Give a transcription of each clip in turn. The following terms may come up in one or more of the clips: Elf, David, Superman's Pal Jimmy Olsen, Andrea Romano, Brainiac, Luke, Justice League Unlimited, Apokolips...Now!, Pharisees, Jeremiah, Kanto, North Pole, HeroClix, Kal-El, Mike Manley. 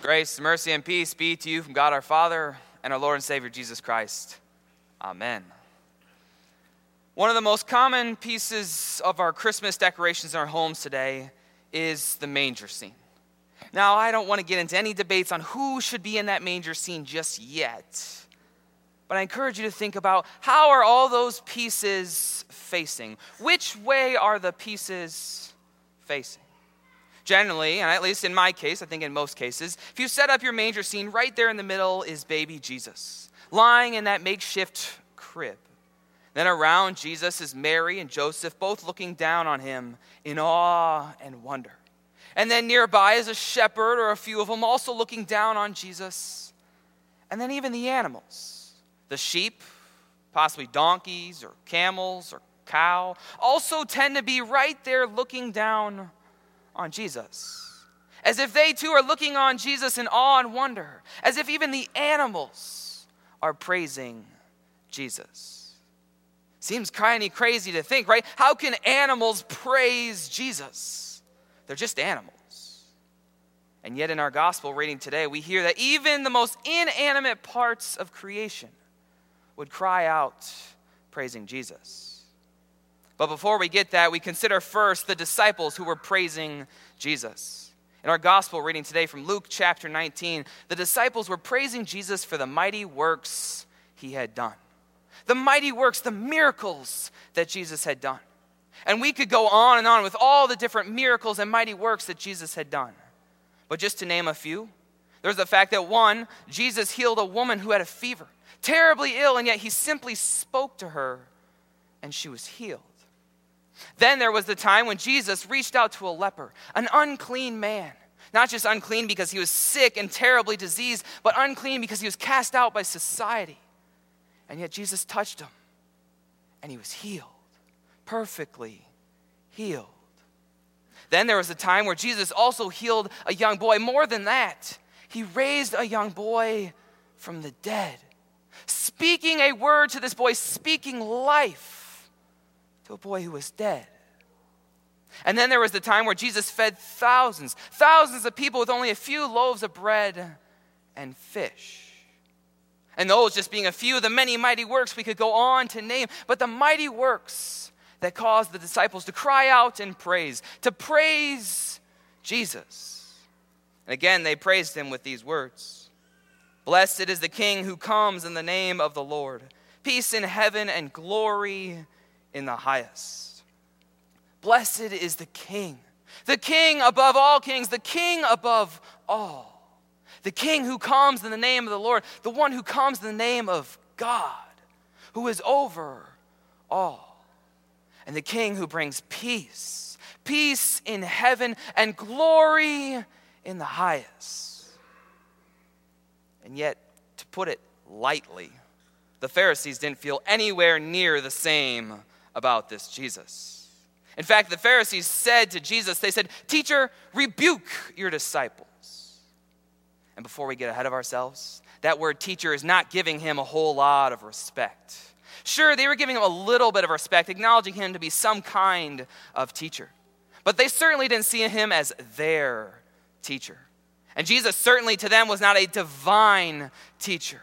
Grace, mercy, and peace be to you from God our Father and our Lord and Savior Jesus Christ. Amen. One of the most common pieces of our Christmas decorations in our homes today is the manger scene. Now, I don't want to get into any debates on who should be in that manger scene just yet, but I encourage you to think about how are all those pieces facing? Which way are the pieces facing? Generally, and at least in my case, I think in most cases, if you set up your manger scene, right there in the middle is baby Jesus, lying in that makeshift crib. Then around Jesus is Mary and Joseph, both looking down on him in awe and wonder. And then nearby is a shepherd or a few of them also looking down on Jesus. And then even the animals, the sheep, possibly donkeys or camels or cow, also tend to be right there looking down on Jesus, as if they too are looking on Jesus in awe and wonder, as if even the animals are praising Jesus. Seems kind of crazy to think, right? How can animals praise Jesus? They're just animals. And yet in our gospel reading today, we hear that even the most inanimate parts of creation would cry out praising Jesus. But before we get that, we consider first the disciples who were praising Jesus. In our gospel reading today from Luke chapter 19, the disciples were praising Jesus for the mighty works he had done. The mighty works, the miracles that Jesus had done. And we could go on and on with all the different miracles and mighty works that Jesus had done. But just to name a few, there's the fact that one, Jesus healed a woman who had a fever, terribly ill, and yet he simply spoke to her and she was healed. Then there was the time when Jesus reached out to a leper, an unclean man. Not just unclean because he was sick and terribly diseased, but unclean because he was cast out by society. And yet Jesus touched him, and he was healed, perfectly healed. Then there was the time where Jesus also healed a young boy. More than that, he raised a young boy from the dead, speaking a word to this boy, speaking life to a boy who was dead. And then there was the time where Jesus fed thousands of people with only a few loaves of bread and fish. And those just being a few of the many mighty works we could go on to name, but the mighty works that caused the disciples to cry out in praise, to praise Jesus. And again, they praised him with these words: "Blessed is the King who comes in the name of the Lord. Peace in heaven and glory in the highest." Blessed is the King above all kings, the King above all, the King who comes in the name of the Lord, the one who comes in the name of God, who is over all, and the King who brings peace, peace in heaven and glory in the highest. And yet, to put it lightly, the Pharisees didn't feel anywhere near the same about this Jesus. In fact, the Pharisees said to Jesus, they said, "Teacher, rebuke your disciples." And before we get ahead of ourselves, that word teacher is not giving him a whole lot of respect. Sure, they were giving him a little bit of respect, acknowledging him to be some kind of teacher. But they certainly didn't see him as their teacher. And Jesus certainly to them was not a divine teacher.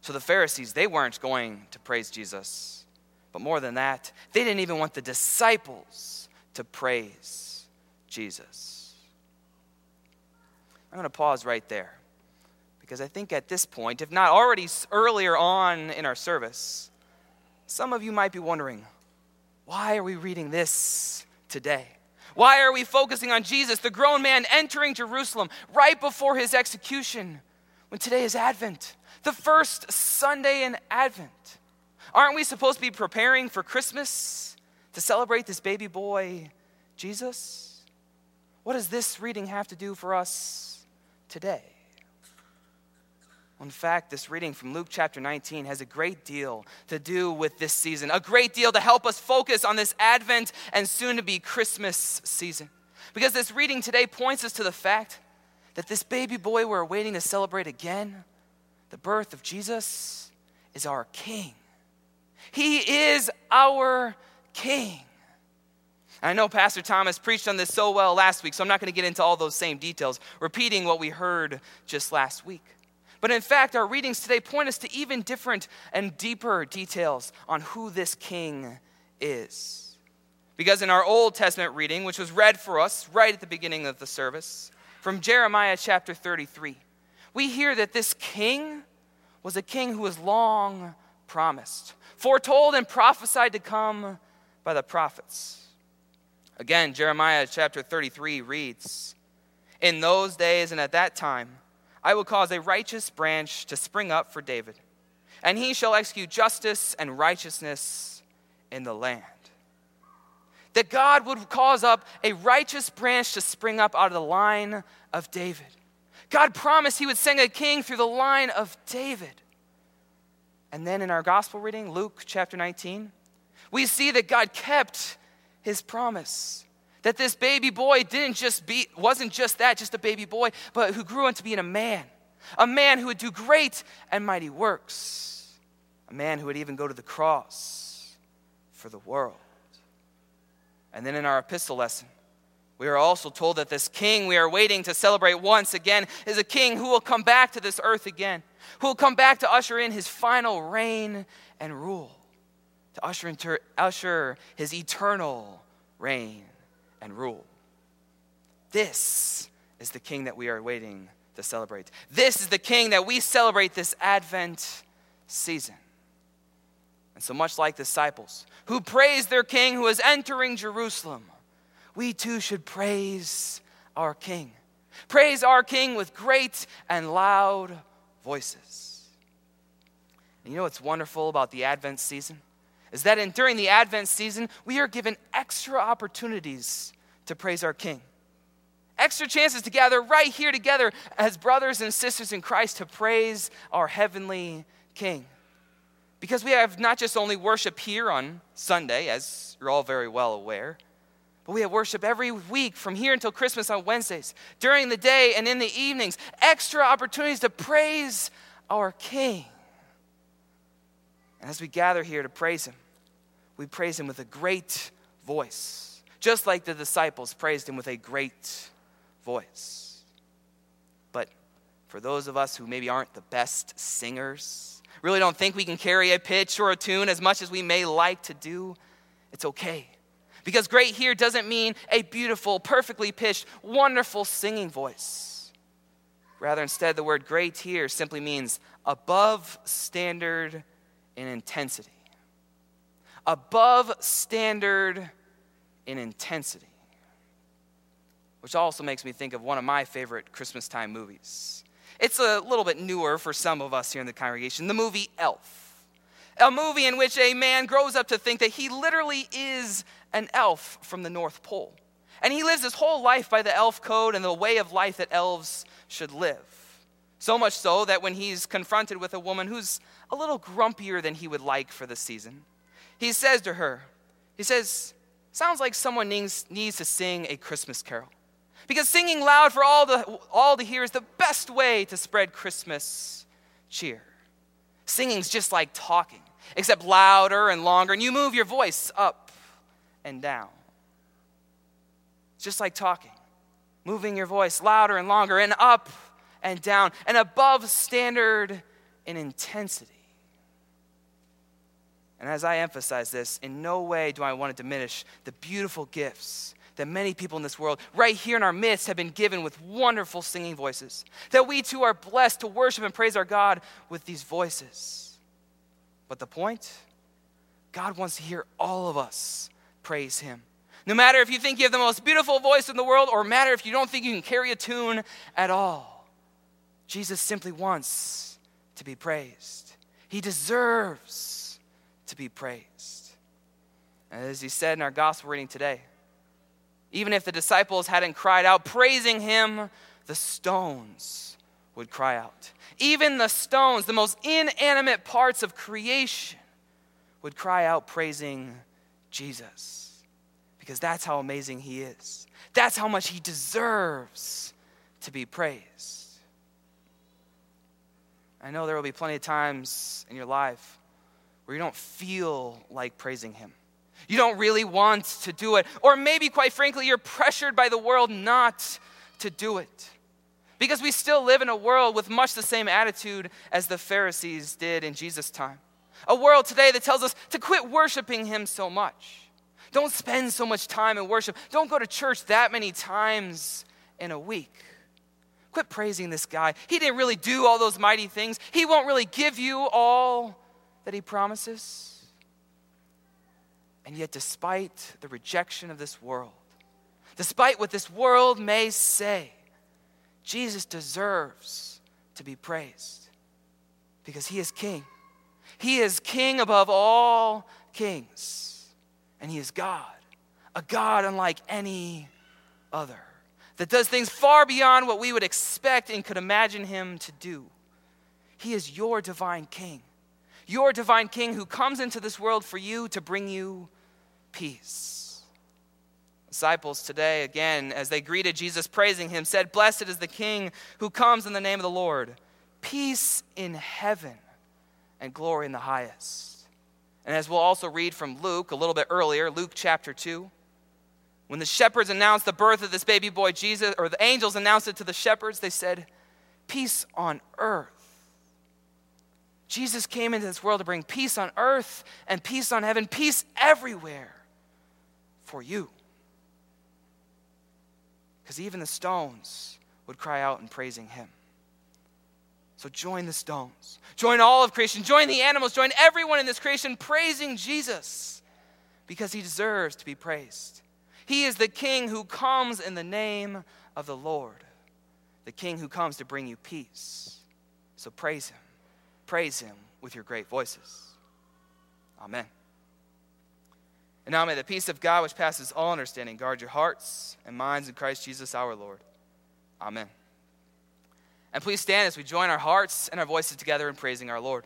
So the Pharisees, they weren't going to praise Jesus. But more than that, they didn't even want the disciples to praise Jesus. I'm going to pause right there, because I think at this point, if not already earlier on in our service, some of you might be wondering, why are we reading this today? Why are we focusing on Jesus, the grown man entering Jerusalem right before his execution, when today is Advent, the first Sunday in Advent? Aren't we supposed to be preparing for Christmas to celebrate this baby boy, Jesus? What does this reading have to do for us today? Well, in fact, this reading from Luke chapter 19 has a great deal to do with this season, a great deal to help us focus on this Advent and soon-to-be Christmas season. Because this reading today points us to the fact that this baby boy we're waiting to celebrate again, the birth of Jesus, is our King. He is our King. I know Pastor Thomas preached on this so well last week, so I'm not going to get into all those same details, repeating what we heard just last week. But in fact, our readings today point us to even different and deeper details on who this king is. Because in our Old Testament reading, which was read for us right at the beginning of the service, from Jeremiah chapter 33, we hear that this king was a king who was long promised, foretold and prophesied to come by the prophets. Again, Jeremiah chapter 33 reads, "In those days and at that time, I will cause a righteous branch to spring up for David, and he shall execute justice and righteousness in the land." That God would cause up a righteous branch to spring up out of the line of David. God promised he would send a king through the line of David. And then in our gospel reading, Luke chapter 19, we see that God kept his promise. That this baby boy wasn't just a baby boy, but who grew into being a man who would do great and mighty works, a man who would even go to the cross for the world. And then in our epistle lesson, we are also told that this king we are waiting to celebrate once again is a king who will come back to this earth again, who will come back to usher in his final reign and rule, to usher his eternal reign and rule. This is the king that we are waiting to celebrate. This is the king that we celebrate this Advent season. And so much like disciples who praise their king who is entering Jerusalem, we too should praise our king. Praise our king with great and loud voices. And you know what's wonderful about the Advent season? Is that during the Advent season, we are given extra opportunities to praise our king. Extra chances to gather right here together as brothers and sisters in Christ to praise our heavenly king. Because we have not just only worship here on Sunday, as you're all very well aware, but we have worship every week from here until Christmas on Wednesdays, during the day and in the evenings, extra opportunities to praise our King. And as we gather here to praise him, we praise him with a great voice, just like the disciples praised him with a great voice. But for those of us who maybe aren't the best singers, really don't think we can carry a pitch or a tune as much as we may like to do, it's okay. Because great here doesn't mean a beautiful, perfectly pitched, wonderful singing voice. Rather, instead, the word great here simply means above standard in intensity. Above standard in intensity. Which also makes me think of one of my favorite Christmas time movies. It's a little bit newer for some of us here in the congregation, the movie Elf. A movie in which a man grows up to think that he literally is an elf from the North Pole. And he lives his whole life by the elf code and the way of life that elves should live. So much so that when he's confronted with a woman who's a little grumpier than he would like for the season, he says to her, sounds like someone needs to sing a Christmas carol. Because singing loud for all to hear is the best way to spread Christmas cheer. Singing's just like talking, except louder and longer, and you move your voice up and down. It's just like talking, moving your voice louder and longer and up and down and above standard in intensity. And as I emphasize this, in no way do I want to diminish the beautiful gifts that many people in this world, right here in our midst, have been given with wonderful singing voices. That we too are blessed to worship and praise our God with these voices. But the point? God wants to hear all of us praise him. No matter if you think you have the most beautiful voice in the world, or matter if you don't think you can carry a tune at all. Jesus simply wants to be praised. He deserves to be praised. And as he said in our gospel reading today, even if the disciples hadn't cried out praising him, the stones would cry out. Even the stones, the most inanimate parts of creation, would cry out praising Jesus. Because that's how amazing he is. That's how much he deserves to be praised. I know there will be plenty of times in your life where you don't feel like praising him. You don't really want to do it. Or maybe, quite frankly, you're pressured by the world not to do it. Because we still live in a world with much the same attitude as the Pharisees did in Jesus' time. A world today that tells us to quit worshiping him so much. Don't spend so much time in worship. Don't go to church that many times in a week. Quit praising this guy. He didn't really do all those mighty things. He won't really give you all that he promises. And yet, despite the rejection of this world, despite what this world may say, Jesus deserves to be praised because he is king. He is king above all kings, and he is God, a God unlike any other, that does things far beyond what we would expect and could imagine him to do. He is your divine king who comes into this world for you to bring you peace. Disciples today, again, as they greeted Jesus, praising him, said, "Blessed is the King who comes in the name of the Lord. Peace in heaven and glory in the highest." And as we'll also read from Luke a little bit earlier, Luke chapter 2, when the shepherds announced the birth of this baby boy Jesus, or the angels announced it to the shepherds, they said, "Peace on earth." Jesus came into this world to bring peace on earth and peace on heaven, peace everywhere for you. Because even the stones would cry out in praising him. So join the stones, join all of creation, join the animals, join everyone in this creation praising Jesus because he deserves to be praised. He is the King who comes in the name of the Lord, the King who comes to bring you peace. So praise him with your great voices. Amen. And now may the peace of God, which passes all understanding, guard your hearts and minds in Christ Jesus our Lord. Amen. And please stand as we join our hearts and our voices together in praising our Lord.